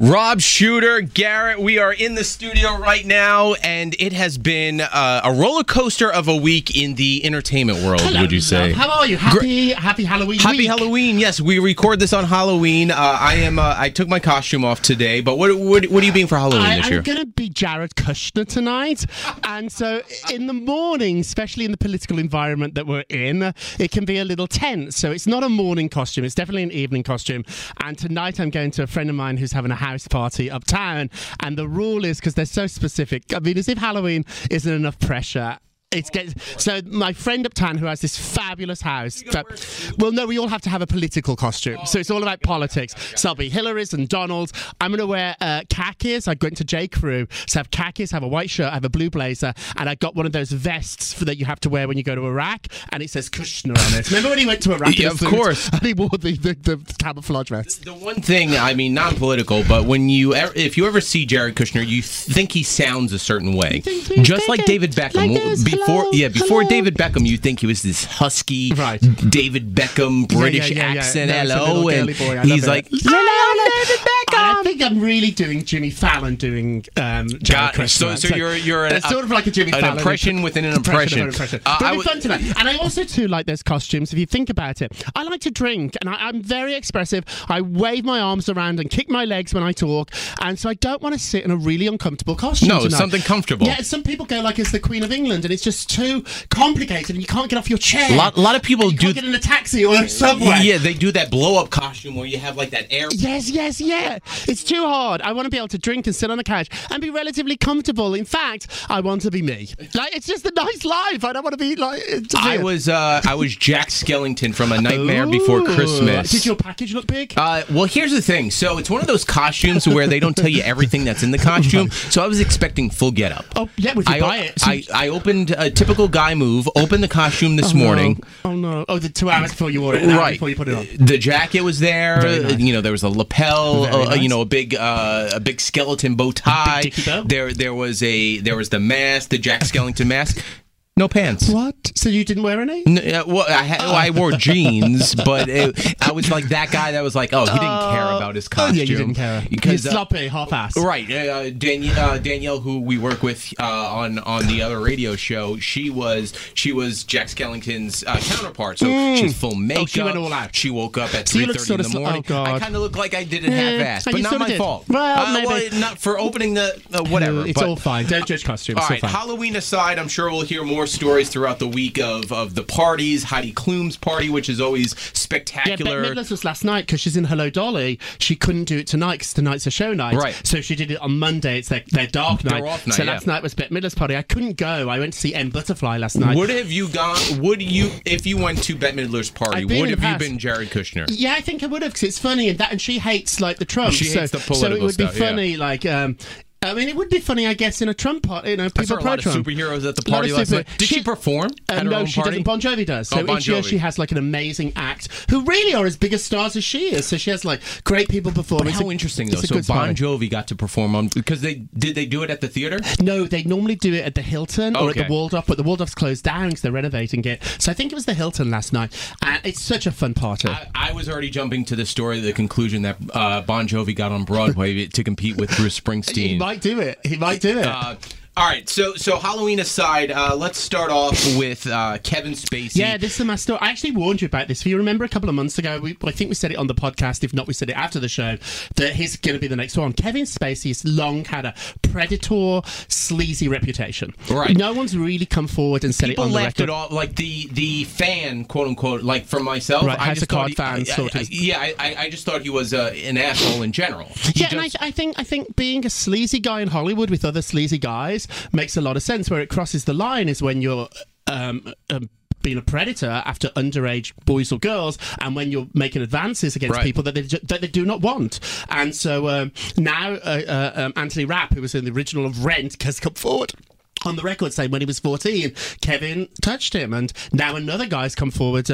Rob Shooter, Garrett, we are in the studio right now, and it has been a roller coaster of a week in the entertainment world. Hello, would you say? How are you? Happy Halloween. Happy week. Halloween. Yes, we record this on Halloween. I took my costume off today, but what are you being for Halloween this year? I'm going to be Jared Kushner tonight, and so in the morning, especially in the political environment that we're in, it can be a little tense. So it's not a morning costume; it's definitely an evening costume. And tonight, I'm going to a friend of mine who's having a house party uptown, and the rule is, because they're so specific, I mean, as if Halloween isn't enough pressure. So my friend uptown who has this fabulous house. Well, no, we all have to have a political costume. So it's all about politics. So I'll be Hillary's and Donald's. I'm going to wear khakis. I went to J. Crew. So I have khakis, I have a white shirt, I have a blue blazer, and I got one of those vests that you have to wear when you go to Iraq, and it says Kushner on it. Remember when he went to Iraq? Yeah, of course. And he wore the camouflage vest. The one thing, I mean, non-political, but when you if you ever see Jared Kushner, you think he sounds a certain way. Just like David Beckham. Like Before David Beckham, you think he was this husky, David Beckham British accent. Hello, and he's like, hello, David Beckham. I think I'm really doing Jimmy Fallon doing Jared Kushner. So you're sort of like a Jimmy Fallon. An impression within an impression. It'll be fun tonight. And I also too like those costumes. If you think about it, I like to drink, and I'm very expressive. I wave my arms around and kick my legs when I talk, and so I don't want to sit in a really uncomfortable costume. No, tonight. Something comfortable. Yeah, some people go like it's the Queen of England, and it's just too complicated, and you can't get off your chair. A lot of people do. You can't get in a taxi or a subway. Yeah, they do that blow-up costume where you have like that air. Yes. It's too hard. I want to be able to drink and sit on the couch and be relatively comfortable. In fact, I want to be me. Like, it's just a nice life. I don't want to be like. I was Jack Skellington from A Nightmare Before Christmas. Did your package look big? Well, here's the thing. So it's one of those costumes where they don't tell you everything that's in the costume. So I was expecting full getup. Oh yeah, would you buy it? I opened. A typical guy move. Opened the costume this morning. No. Oh no! Oh, the 2 hours before you wore it. Right before you put it on. The jacket was there. Nice. You know, there was a lapel. Nice. You know, a big skeleton bow tie. Big dicky bow. There was the mask. The Jack Skellington mask. No pants. What? So you didn't wear any? No, well, I wore jeans, but I was like that guy that was like, oh, he didn't care about his costume. Oh, yeah, you didn't care. You're sloppy, half-assed. Right. Danielle, who we work with on the other radio show, she was Jack Skellington's counterpart, so she's full makeup. Oh, she went all out. She woke up at 3:30 in the morning. Oh, I kind of look like I did it half-assed, but not my fault. Well, maybe. Well, not for opening the whatever. It's all fine. Don't judge costumes. All right, Halloween aside, I'm sure we'll hear more stories throughout the week of the parties. Heidi Klum's party, which is always spectacular. Yeah, Bette Midler's was last night because she's in Hello, Dolly! She couldn't do it tonight because tonight's a show night. Right. So she did it on Monday. It's their dark night. Last night was Bette Midler's party. I couldn't go. I went to see M. Butterfly last night. Would have you gone? Would you, if you went to Bette Midler's party, would have you been Jared Kushner? Yeah, I think I would have, because it's funny, and she hates like the Trumps. She hates the political stuff. So it would be funny, like. I mean, it would be funny, I guess, in a Trump party. You know, people saw a lot of superheroes at the party last night. Did she perform at her own party? No, she doesn't. Bon Jovi does. So each year she has like an amazing act who really are as big a stars as she is. So she has like great people performing. How interesting though. So Bon Jovi got to perform on, because did they do it at the theater? No, they normally do it at the Hilton or at the Waldorf, but the Waldorf's closed down because they're renovating it. So I think it was the Hilton last night. It's such a fun party. I was already jumping to the story, the conclusion that Bon Jovi got on Broadway to compete with Bruce Springsteen. He might do it. All right, so Halloween aside, let's start off with Kevin Spacey. Yeah, this is my story. I actually warned you about this. If you remember a couple of months ago, I think we said it on the podcast. If not, we said it after the show, that he's going to be the next one. Kevin Spacey's long had a predator, sleazy reputation. Right. No one's really come forward and said it on the record. People laughed it off. Like the fan, quote unquote, like from myself. Right, House of Cards fans. I just thought he was an asshole in general. I think being a sleazy guy in Hollywood with other sleazy guys makes a lot of sense. Where it crosses the line is when you're being a predator after underage boys or girls, and when you're making advances against people that they do not want. And so now Anthony Rapp, who was in the original of Rent, has come forward on the record saying when he was 14, Kevin touched him. And now another guy's come forward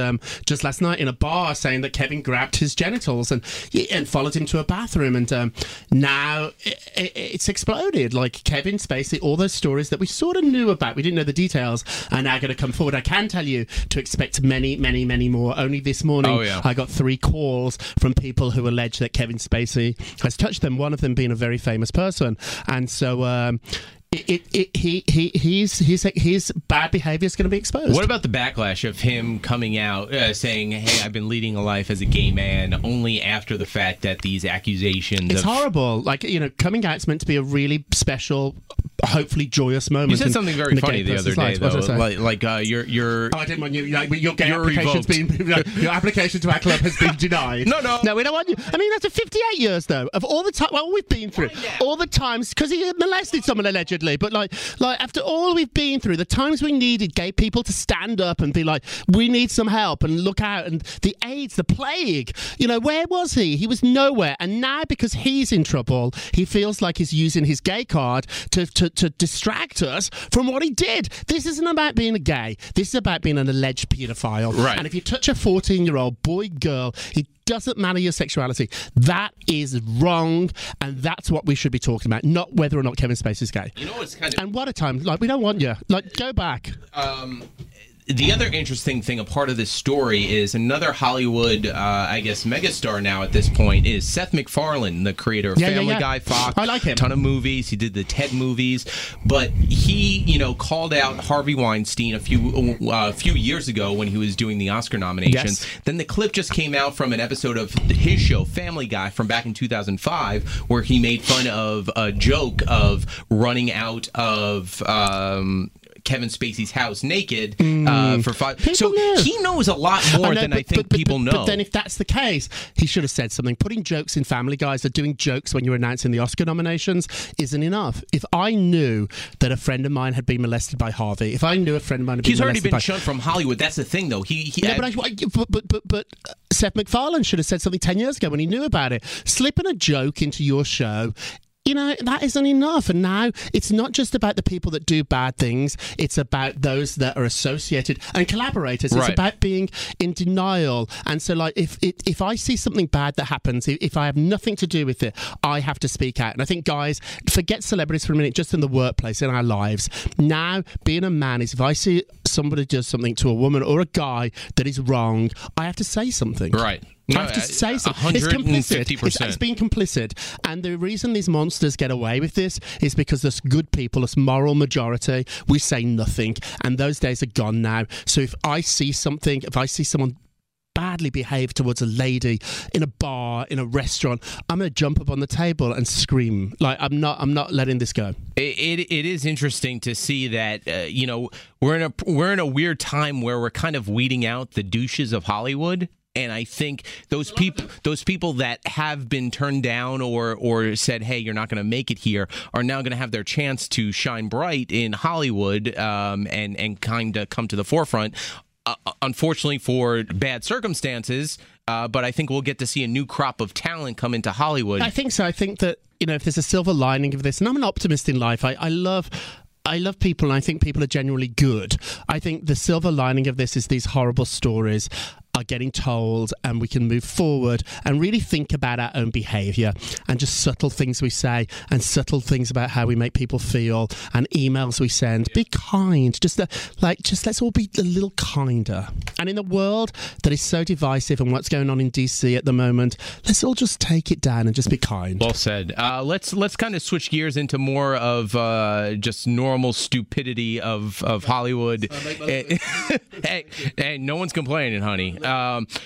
just last night in a bar saying that Kevin grabbed his genitals and followed him to a bathroom. And now it's exploded. Like Kevin Spacey, all those stories that we sort of knew about, we didn't know the details, are now going to come forward. I can tell you to expect many, many, many more. Only this morning, I got 3 calls from people who allege that Kevin Spacey has touched them, one of them being a very famous person. And so his bad behaviour is going to be exposed. What about the backlash of him coming out saying, hey, I've been leading a life as a gay man, only after the fact that these accusations... It's horrible. Like, you know, coming out is meant to be a really special, hopefully joyous moment. You said something very funny the other day, though. Like, your... Oh, I didn't want you... Like, your application to our club has been denied. No, we don't want you. I mean, after 58 years, though, of all the time... Well, we've been through all the times... Because he molested someone, allegedly. But, like after all we've been through, the times we needed gay people to stand up and be like, we need some help and look out. And the AIDS, the plague. You know, where was he? He was nowhere. And now, because he's in trouble, he feels like he's using his gay card to distract us from what he did. This isn't about being a gay. This is about being an alleged paedophile. Right. And if you touch a 14-year-old boy, girl, it doesn't matter your sexuality. That is wrong, and that's what we should be talking about, not whether or not Kevin Spacey's gay. You know what's kind of... And what a time. Like, we don't want you. Like, go back. The other interesting thing, a part of this story, is another Hollywood, I guess, megastar now at this point is Seth MacFarlane, the creator of Family Guy, Fox. I like him. Ton of movies. He did the Ted movies, but he, you know, called out Harvey Weinstein a few years ago when he was doing the Oscar nominations. Yes. Then the clip just came out from an episode of his show Family Guy from back in 2005, where he made fun of a joke of running out of Kevin Spacey's house naked for 5. People he knows a lot more than I think people know. But then if that's the case, he should have said something. Putting jokes in Family Guys or doing jokes when you're announcing the Oscar nominations isn't enough. If I knew that a friend of mine had been molested by Harvey, if I knew a friend of mine had been molested by... He's already been shunned from Hollywood. That's the thing, though. But Seth MacFarlane should have said something 10 years ago when he knew about it. Slipping a joke into your show... You know, that isn't enough. And now it's not just about the people that do bad things. It's about those that are associated and collaborators. Right. It's about being in denial. And so, like, if I see something bad that happens, if I have nothing to do with it, I have to speak out. And I think, guys, forget celebrities for a minute, just in the workplace, in our lives. Now, being a man is if I see somebody does something to a woman or a guy that is wrong, I have to say something. Right. I have to say something. It's complicit. It's being complicit. And the reason these monsters get away with this is because this good people, this moral majority, we say nothing. And those days are gone now. So if I see something, if I see someone badly behaved towards a lady in a bar, in a restaurant, I'm going to jump up on the table and scream. Like, I'm not letting this go. It is interesting to see that, you know, we're in a weird time where we're kind of weeding out the douches of Hollywood. And I think those people that have been turned down or said, hey, you're not going to make it here, are now going to have their chance to shine bright in Hollywood and kind of come to the forefront, unfortunately for bad circumstances. But I think we'll get to see a new crop of talent come into Hollywood. I think so. I think that, you know, if there's a silver lining of this, and I'm an optimist in life, I love people, and I think people are genuinely good. I think the silver lining of this is these horrible stories are getting told, and we can move forward and really think about our own behaviour and just subtle things we say and subtle things about how we make people feel and emails we send. Be kind. Just let's all be a little kinder. And in a world that is so divisive and what's going on in DC at the moment, let's all just take it down and just be kind. Well said. Let's kind of switch gears into more of just normal stupidity of Hollywood. Hey, no one's complaining, honey.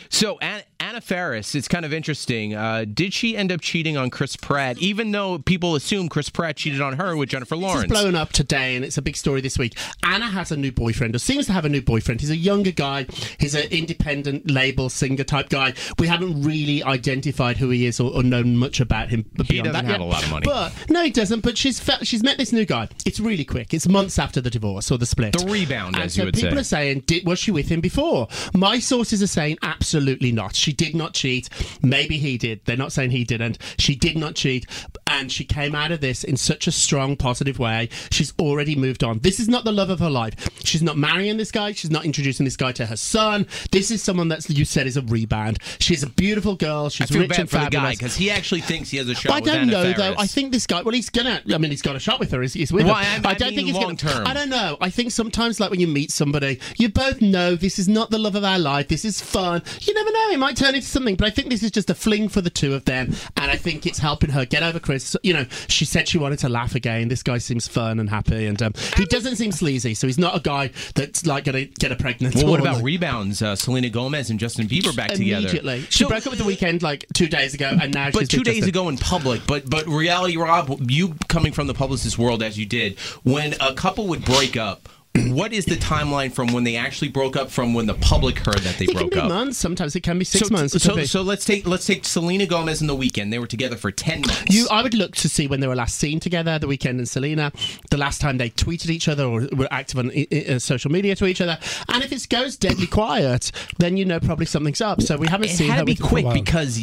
So Anna Faris, it's kind of interesting. Did she end up cheating on Chris Pratt, even though people assume Chris Pratt cheated on her with Jennifer Lawrence? It's blown up today, and it's a big story this week. Anna has a new boyfriend, or seems to have a new boyfriend. He's a younger guy. He's an independent label singer type guy. We haven't really identified who he is or known much about him. He doesn't have a lot of money. No, he doesn't, but she's met this new guy. It's really quick. It's months after the divorce or the split. The rebound, as you would say. And so people are saying, was she with him before? My sources are saying absolutely not. She did not cheat. Maybe he did. They're not saying he didn't. She did not cheat. And she came out of this in such a strong, positive way. She's already moved on. This is not the love of her life. She's not marrying this guy. She's not introducing this guy to her son. This is someone that you said is a rebound. She's a beautiful girl. She's rich and fabulous. I feel bad for the guy because he actually thinks he has a shot with Anna Faris. I don't know, though. I think this guy, well, he's going to, I mean, he's got a shot with her. He's with her. I don't think he's going to. I don't know. I think sometimes, like when you meet somebody, you both know this is not the love of our life. This is fun. You never know. It might turn into something. But I think this is just a fling for the two of them. And I think it's helping her get over Chris. You know, she said she wanted to laugh again. This guy seems fun and happy. And he doesn't seem sleazy. So he's not a guy that's like going to get her pregnant. Well, what about rebounds? Selena Gomez and Justin Bieber back together. Immediately. She broke up with The Weeknd like 2 days ago. And now she's 2 days ago in public. But reality, Rob, you coming from the publicist world as you did, when a couple would break up, what is the timeline from when they actually broke up from when the public heard that they broke up? It can be months. Sometimes it can be 6 months. So let's take Selena Gomez and The Weeknd. They were together for 10 months. I would look to see when they were last seen together, The Weeknd and Selena, the last time they tweeted each other or were active on social media to each other. And if it goes deadly quiet, then you know probably something's up. So we haven't seen her. It had to be quick because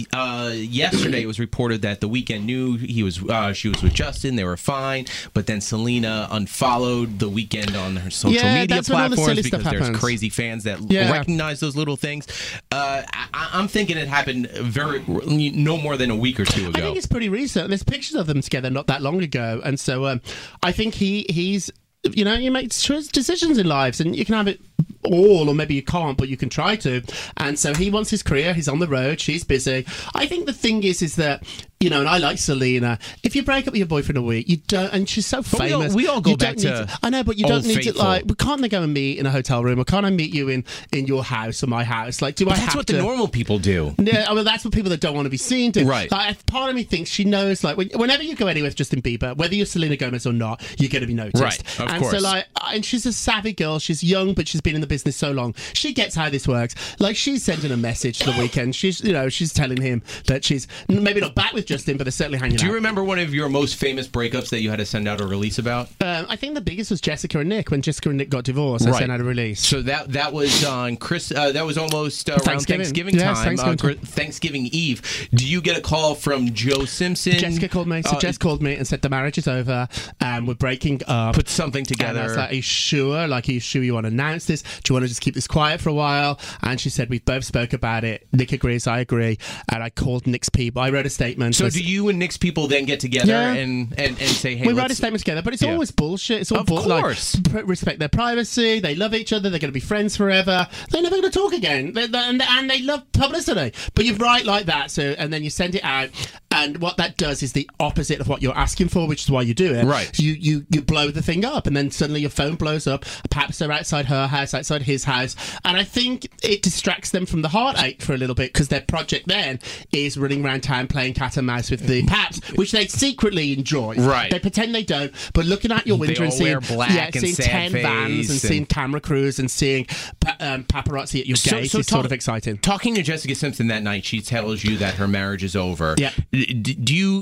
yesterday it was reported that The Weeknd knew she was with Justin. They were fine, but then Selena unfollowed The Weeknd on her social media platforms because there's crazy fans that recognize those little things. I'm thinking it happened no more than a week or two ago. I think it's pretty recent. There's pictures of them together not that long ago, and so I think he's you know, you make decisions in lives, and you can have it all, or maybe you can't, but you can try to. And so he wants his career. He's on the road. She's busy. I think the thing is that, you know, and I like Selena. If you break up with your boyfriend a week, you don't, and she's so famous. We all go back to. I know, but you don't need to. Like, can't they go and meet in a hotel room, or can't I meet you in your house or my house? Like, that's what the normal people do. Yeah, I mean, that's what people that don't want to be seen do. Right. Like, part of me thinks she knows. Like, whenever you go anywhere with Justin Bieber, whether you're Selena Gomez or not, you're going to be noticed. Right. Of course. So, like, and she's a savvy girl. She's young, but she's been in the business so long. She gets how this works. Like, she's sending a message to The Weeknd. She's telling him that she's maybe not back with Justin, but they're certainly hanging out. Do you remember one of your most famous breakups that you had to send out a release about? I think the biggest was Jessica and Nick. When Jessica and Nick got divorced, I sent out a release. So that was on Chris. That was almost around Thanksgiving time. Yes, Thanksgiving Eve. Do you get a call from Joe Simpson? Jessica called me. So Jess called me and said the marriage is over and we're breaking up. Put something together. And I was like, are you sure you want to announce this? Do you want to just keep this quiet for a while? And she said, we both spoke about it. Nick agrees. I agree. And I called Nick's people. I wrote a statement. So do you and Nick's people then get together and say, hey, we write a statement together, but it's always bullshit. It's all bullshit. Of course. Like, respect their privacy. They love each other. They're going to be friends forever. They're never going to talk again. And they love publicity. But you write like that, and then you send it out. And what that does is the opposite of what you're asking for, which is why you do it. Right. You blow the thing up, and then suddenly your phone blows up. Perhaps they're outside her house, outside his house. And I think it distracts them from the heartache for a little bit, because their project then is running around town playing cat and mouse with the paps, which they secretly enjoy. Right. They pretend they don't, but looking out your window and seeing black and seeing 10 vans and seeing camera crews and seeing paparazzi at your gate is sort of exciting. Talking to Jessica Simpson that night, she tells you that her marriage is over. Yeah.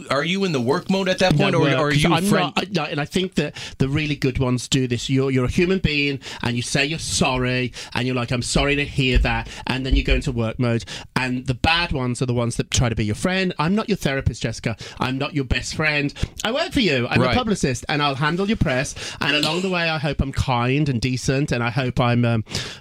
Are you in the work mode at that point, or are you friend? And I think that the really good ones do this. You're a human being, and you say you're sorry, and you're like, I'm sorry to hear that, and then you go into work mode. And the bad ones are the ones that try to be your friend. I'm not your therapist, Jessica. I'm not your best friend. I work for you. I'm a publicist, and I'll handle your press. And along the way, I hope I'm kind and decent, and I hope I'm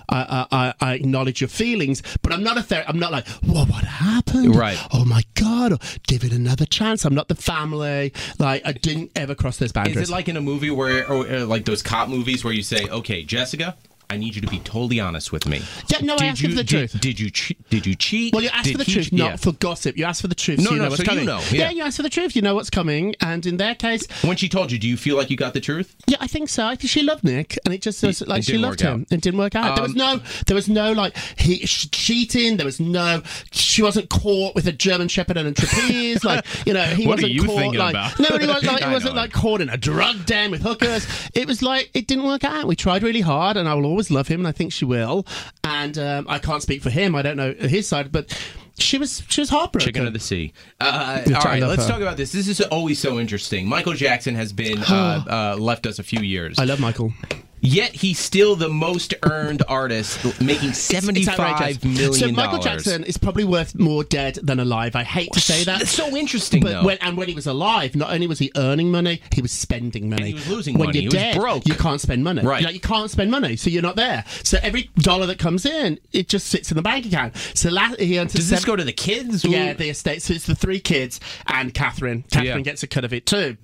I acknowledge your feelings. But I'm not a therapist. I'm not like, what happened? Right. Oh my God. Give it another chance. I'm not the family. Like, I didn't ever cross those boundaries. Is it like in a movie where, or like those cop movies where you say, okay, Jessica, I need you to be totally honest with me. Yeah, no, I asked for the truth. Did you cheat? Well, you asked for the truth, not for gossip. You asked for the truth, so you know what's coming. Yeah, you asked for the truth, you know what's coming. And in their case... When she told you, do you feel like you got the truth? Yeah, I think so. I think she loved Nick, and it just was like she loved him. It didn't work out. There was no like cheating. There was no... She wasn't caught with a German Shepherd and a trapeze. Like, you know, he wasn't caught... What are you thinking about? No, he wasn't like caught in a drug den with hookers. It was like, it didn't work out. We tried really hard, and I will always love him, and I think she will. And I can't speak for him. I don't know his side, but she was heartbroken. Chicken of the sea. All right, let's talk about this. This is always so interesting. Michael Jackson has been left us a few years. I love Michael. Yet he's still the most earned artist, making $75 million. So Michael Jackson is probably worth more dead than alive. I hate to say that. It's so interesting, but though. When he was alive, not only was he earning money, he was spending money. And he was losing money. When you're dead, broke. You can't spend money. Right. You can't spend money, so you're not there. So every dollar that comes in, it just sits in the bank account. So he earns. Does this go to the kids? Yeah, the estate. So it's the three kids and Catherine. Catherine gets a cut of it too.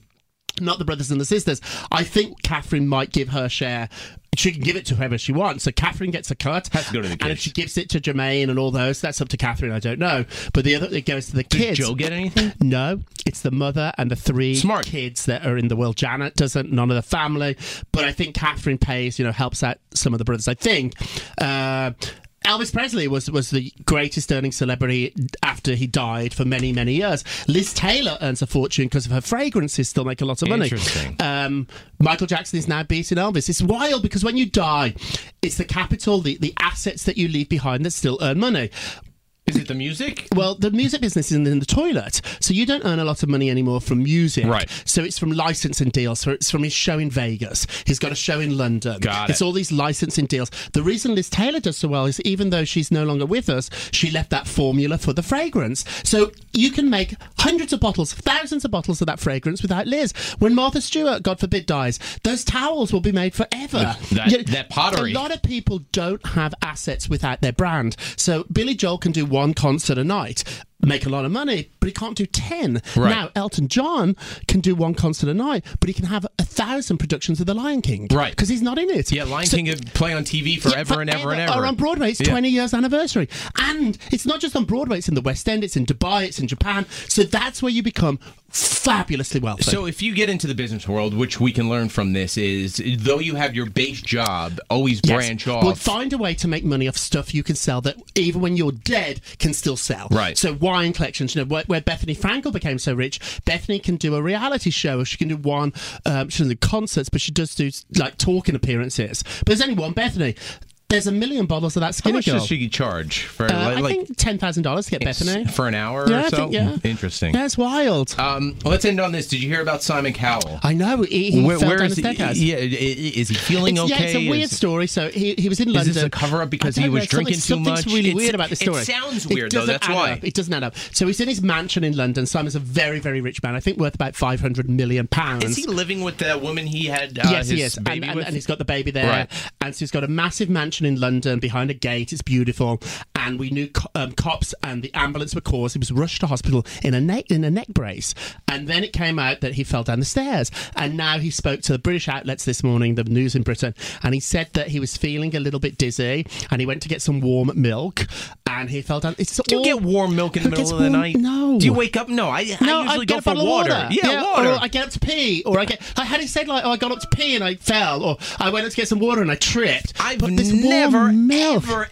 Not the brothers and the sisters. I think Catherine might give her share. She can give it to whoever she wants. So Catherine gets a cut. Has to go to the kids. And if she gives it to Jermaine and all those, that's up to Catherine. I don't know. But the other, it goes to the kids. Did Joe get anything? No. It's the mother and the three kids that are in the world. Janet doesn't. None of the family. But I think Catherine pays, helps out some of the brothers, I think. Elvis Presley was the greatest earning celebrity after he died for many, many years. Liz Taylor earns a fortune because of her fragrances, still make a lot of money. Interesting. Michael Jackson is now beating Elvis. It's wild because when you die, it's the capital, the assets that you leave behind that still earn money. Is it the music? Well, the music business is in the toilet, so you don't earn a lot of money anymore from music. Right. So it's from licensing deals. So it's from his show in Vegas. He's got a show in London. It's all these licensing deals. The reason Liz Taylor does so well is even though she's no longer with us, she left that formula for the fragrance. So you can make hundreds of bottles, thousands of bottles of that fragrance without Liz. When Martha Stewart, God forbid, dies, those towels will be made forever. That pottery. A lot of people don't have assets without their brand. So Billy Joel can do one concert a night, make a lot of money, but he can't do 10. Right. Now, Elton John can do one concert a night, but he can have 1,000 productions of The Lion King. Right. Because he's not in it. Yeah, Lion King would play on TV forever and ever and ever. Or on Broadway, it's 20 years anniversary. And it's not just on Broadway, it's in the West End, it's in Dubai, it's in Japan. So that's where you become fabulously wealthy. So if you get into the business world, which we can learn from this, is though you have your base job, always branch off. Well, find a way to make money off stuff you can sell that even when you're dead can still sell. Right. So wine collections, where Bethany Frankel became so rich, Bethany can do a reality show. She can do one. She doesn't do concerts, but she does do like talking appearances. But there's only one Bethany. There's $1 million of that skinny girl. How much does she charge? For, I think $10,000 to get Bethany. For an hour or so? Interesting. That's wild. Let's end on this. Did you hear about Simon Cowell? I know. He fell down the staircase. Is he feeling okay? Yeah, it's a weird story. So he was in London. Is this a cover-up because he was drinking too much? Something's really weird about this story. It sounds weird, though. That's why. It doesn't add up. So he's in his mansion in London. Simon's a very, very rich man. I think worth about £500 million. Is he living with the woman he had his baby with? Yes, he is. And he's got the baby there. And so he's got a massive mansion in London behind a gate. It's beautiful, and we knew cops and the ambulance were called. He was rushed to hospital in a neck brace, and then it came out that he fell down the stairs. And now he spoke to the British outlets this morning, the news in Britain, and he said that he was feeling a little bit dizzy, and he went to get some warm milk, and he fell down. Do you get warm milk in the middle of the night? No. Do you wake up? No, I usually go for water. Yeah, water. Or I get up to pee, or I had it said like, oh, I got up to pee and I fell, or I went up to get some water and I tripped. Never,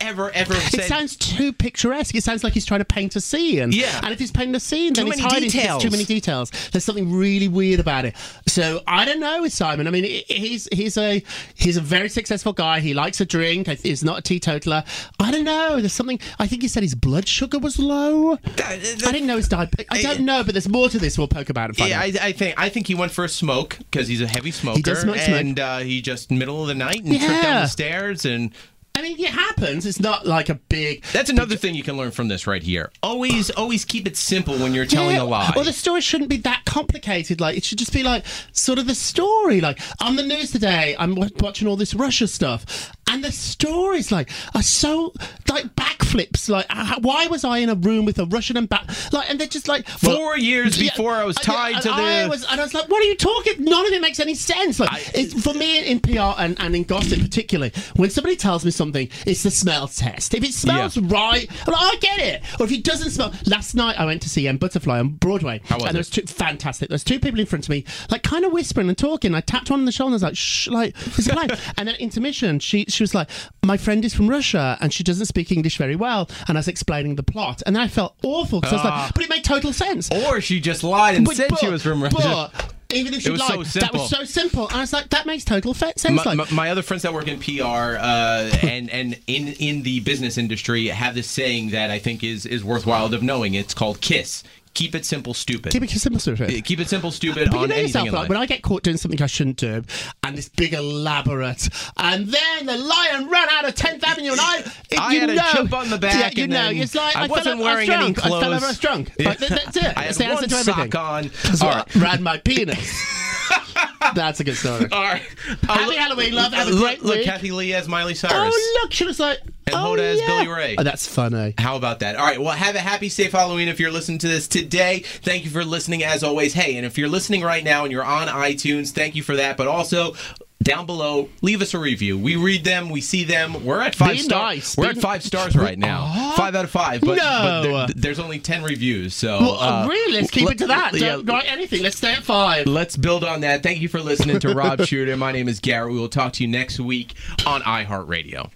ever said. It sounds too picturesque. It sounds like he's trying to paint a scene. Yeah. And if he's painting a scene, then he's hiding too many details. There's something really weird about it. So I don't know with Simon. I mean, he's a very successful guy. He likes a drink. He's not a teetotaler. I don't know. There's something. I think he said his blood sugar was low. I didn't know his diet. I don't know, but there's more to this. We'll poke about it. Yeah, I think he went for a smoke because he's a heavy smoker. He does smoke. And he just middle of the night and tripped down the stairs and. I mean, it happens. It's not like a big... That's another thing you can learn from this right here. Always keep it simple when you're telling a lie. Well, the story shouldn't be that complicated. Like, it should just be, like, sort of the story. Like, on the news today, I'm watching all this Russia stuff, and the stories, like, are so... Like, backflips. Like, why was I in a room with a Russian and back... Like, and they're just like... 4 years before I was tied to the... And I was like, what are you talking? None of it makes any sense. Like, for me, in PR and in gossip particularly, when somebody tells me something, it's the smell test. If it smells right, I'm like, I get it. Or if it doesn't smell... Last night, I went to see M. Butterfly on Broadway. How was it? And there was fantastic. There's two people in front of me, like, kind of whispering and talking. I tapped one on the shoulder and I was like, shh, like, it's fine. And then at intermission, she was like, my friend is from Russia and she doesn't speak English very well. And I was explaining the plot. And then I felt awful because I was like, but it made total sense. Or she just lied and said she was from Russia. Even if she lied, that was so simple. And I was like, that makes total sense. My other friends that work in PR and in the business industry have this saying that I think is worthwhile of knowing. It's called KISS. Keep it simple, stupid. Keep it simple, stupid. Keep it simple, stupid but on anything yourself, in life. When I get caught doing something I shouldn't do, and this big elaborate, and then the lion ran out of 10th Avenue, and I had a chip on the back, yeah, you know, it's like I wasn't wearing any clothes. I fell over, I was drunk. But that's it. I had the one sock on. Ran my penis. That's a good story. All right. Happy Halloween, love. Have a great week. Look, Kathy Lee as Miley Cyrus. Oh, look, she looks like... And Hoda as Billy Ray. Oh, that's funny. How about that? All right, well, have a happy, safe Halloween if you're listening to this today. Thank you for listening, as always. Hey, and if you're listening right now and you're on iTunes, thank you for that. But also... down below, leave us a review. We read them, we see them. We're at 5 stars. Nice. We're at 5 stars right now. 5 out of 5. But there's only 10 reviews. So really, let's keep it to that. Don't write anything. Let's stay at 5. Let's build on that. Thank you for listening to Rob Schroeder. My name is Garrett. We will talk to you next week on iHeartRadio.